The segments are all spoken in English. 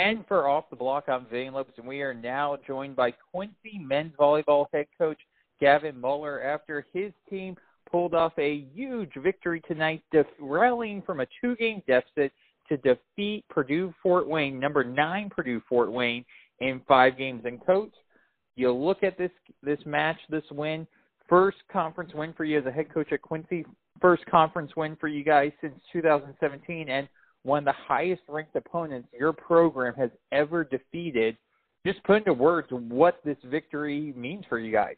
And for Off the Block, I'm Vane Lopez, and we are now joined by Quincy men's volleyball head coach Gavin Muller after his team pulled off a huge victory tonight, rallying from a two-game deficit to defeat Purdue Fort Wayne, number 9 Purdue Fort Wayne, in 5 games. And, Coach, you look at this match, this win, first conference win for you as a head coach at Quincy, first conference win for you guys since 2017, and one of the highest-ranked opponents your program has ever defeated. Just put into words what this victory means for you guys.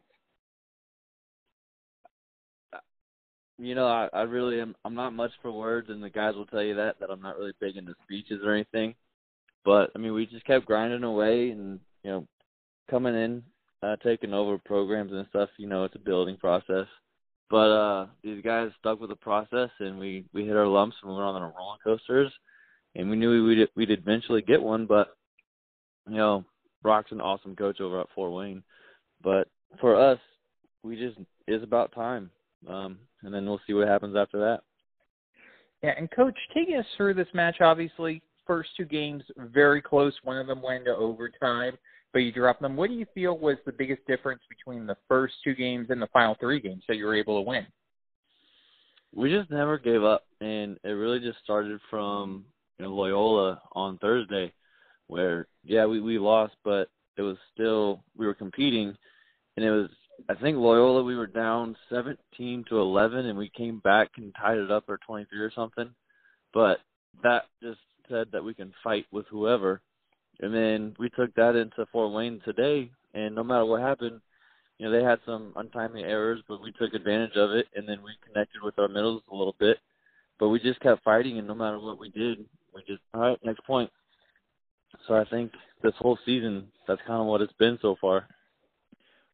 You know, I really am. I'm not much for words, and the guys will tell you that I'm not really big into speeches or anything. But, I mean, we just kept grinding away and, you know, coming in, taking over programs and stuff. You know, it's a building process. But these guys stuck with the process, and we hit our lumps, and we went on the roller coasters. And we knew we'd eventually get one, but, you know, Brock's an awesome coach over at Fort Wayne. But for us, it's about time. And then we'll see what happens after that. Yeah, and Coach, taking us through this match, obviously, first two games very close. One of them went into overtime, but you dropped them. What do you feel was the biggest difference between the first two games and the final 3 games that you were able to win? We just never gave up, and it really just started from Loyola on Thursday where, yeah, we lost, but it was still – we were competing, and it was – I think Loyola, we were down 17-11, and we came back and tied it up or 23 or something. But that just said that we can fight with whoever. And then we took that into Fort Wayne today, and no matter what happened, you know, they had some untimely errors, but we took advantage of it, and then we connected with our middles a little bit. But we just kept fighting, and no matter what we did, we just, all right, next point. So I think this whole season, that's kind of what it's been so far.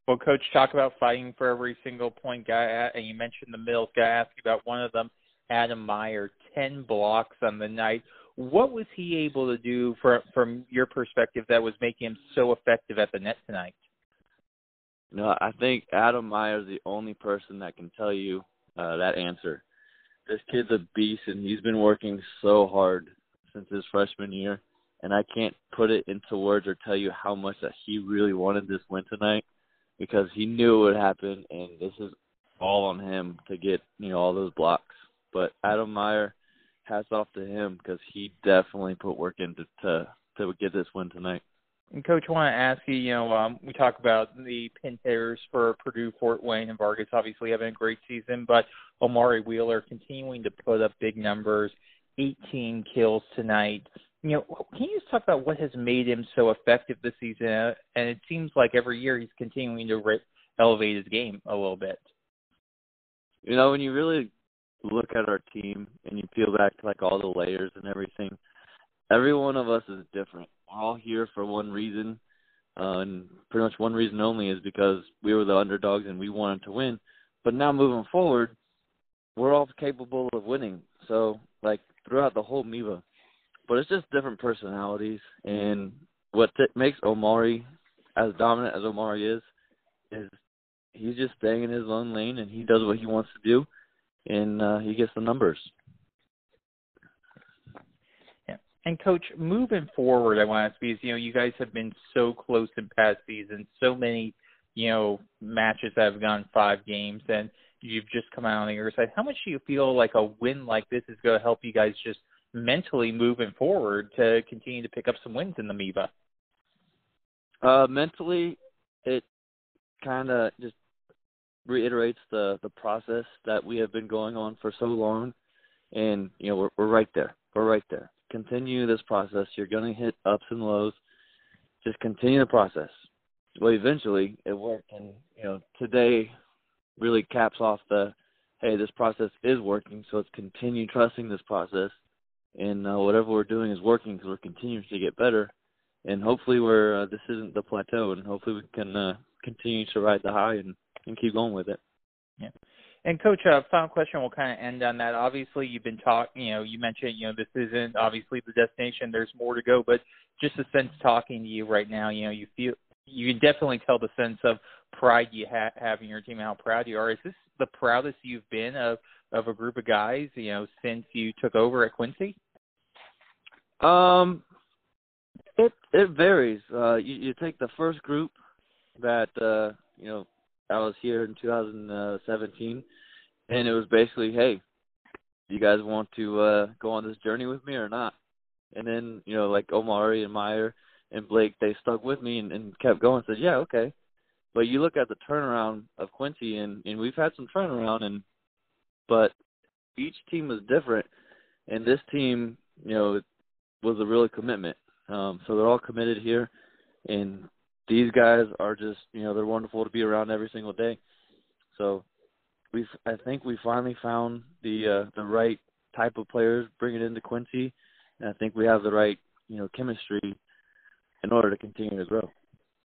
Well, Coach, talk about fighting for every single point guy, and you mentioned the middles. Got to ask you about one of them, Adam Meyer, 10 blocks on the night. What was he able to do from your perspective that was making him so effective at the net tonight? No, I think Adam Meyer is the only person that can tell you that answer. This kid's a beast, and he's been working so hard since his freshman year, and I can't put it into words or tell you how much that he really wanted this win tonight, because he knew it would happen, and this is all on him to get, all those blocks. But Adam Meyer, hats off to him, because he definitely put work in to get this win tonight. And, Coach, I want to ask you, we talk about the pin hitters for Purdue, Fort Wayne, and Vargas obviously having a great season, but Omari Wheeler continuing to put up big numbers, 18 kills tonight. Can you just talk about what has made him so effective this season? And it seems like every year he's continuing to elevate his game a little bit. When you really look at our team and you peel back like all the layers and everything, every one of us is different. We're all here for one reason, and pretty much one reason only is because we were the underdogs and we wanted to win. But now moving forward, we're all capable of winning. So, throughout the whole MIVA, but it's just different personalities, and what makes Omari as dominant as Omari is he's just staying in his own lane, and he does what he wants to do, and he gets the numbers. Yeah. And, Coach, moving forward, I want to ask, because, you guys have been so close in past seasons, so many, matches that have gone 5 games, and you've just come out on the other side. How much do you feel like a win like this is going to help you guys just mentally moving forward to continue to pick up some wins in the MIVA? Mentally, it kind of just reiterates the process that we have been going on for so long, and we're right there. We're right there. Continue this process. You're going to hit ups and lows. Just continue the process. Well, eventually it worked, and today really caps off the hey, this process is working. So it's continue trusting this process. And whatever we're doing is working because we're continuing to get better. And hopefully this isn't the plateau, and hopefully we can continue to ride the high and keep going with it. Yeah. And, Coach, final question. We'll kind of end on that. Obviously, you've been talking, you mentioned, this isn't obviously the destination. There's more to go. But just the sense talking to you right now, you feel you can definitely tell the sense of pride you have in your team and how proud you are. Is this the proudest you've been of a group of guys, since you took over at Quincy? It varies. You take the first group that I was here in 2017, and it was basically, hey, do you guys want to go on this journey with me or not? And then like Omari and Meyer and Blake, they stuck with me and kept going. Said, yeah, okay. But you look at the turnaround of Quincy, and we've had some turnaround, but each team was different, and this team, was a real commitment. So they're all committed here, and these guys are just, they're wonderful to be around every single day. So I think we finally found the right type of players, bring it into Quincy, and I think we have the right, chemistry in order to continue to grow.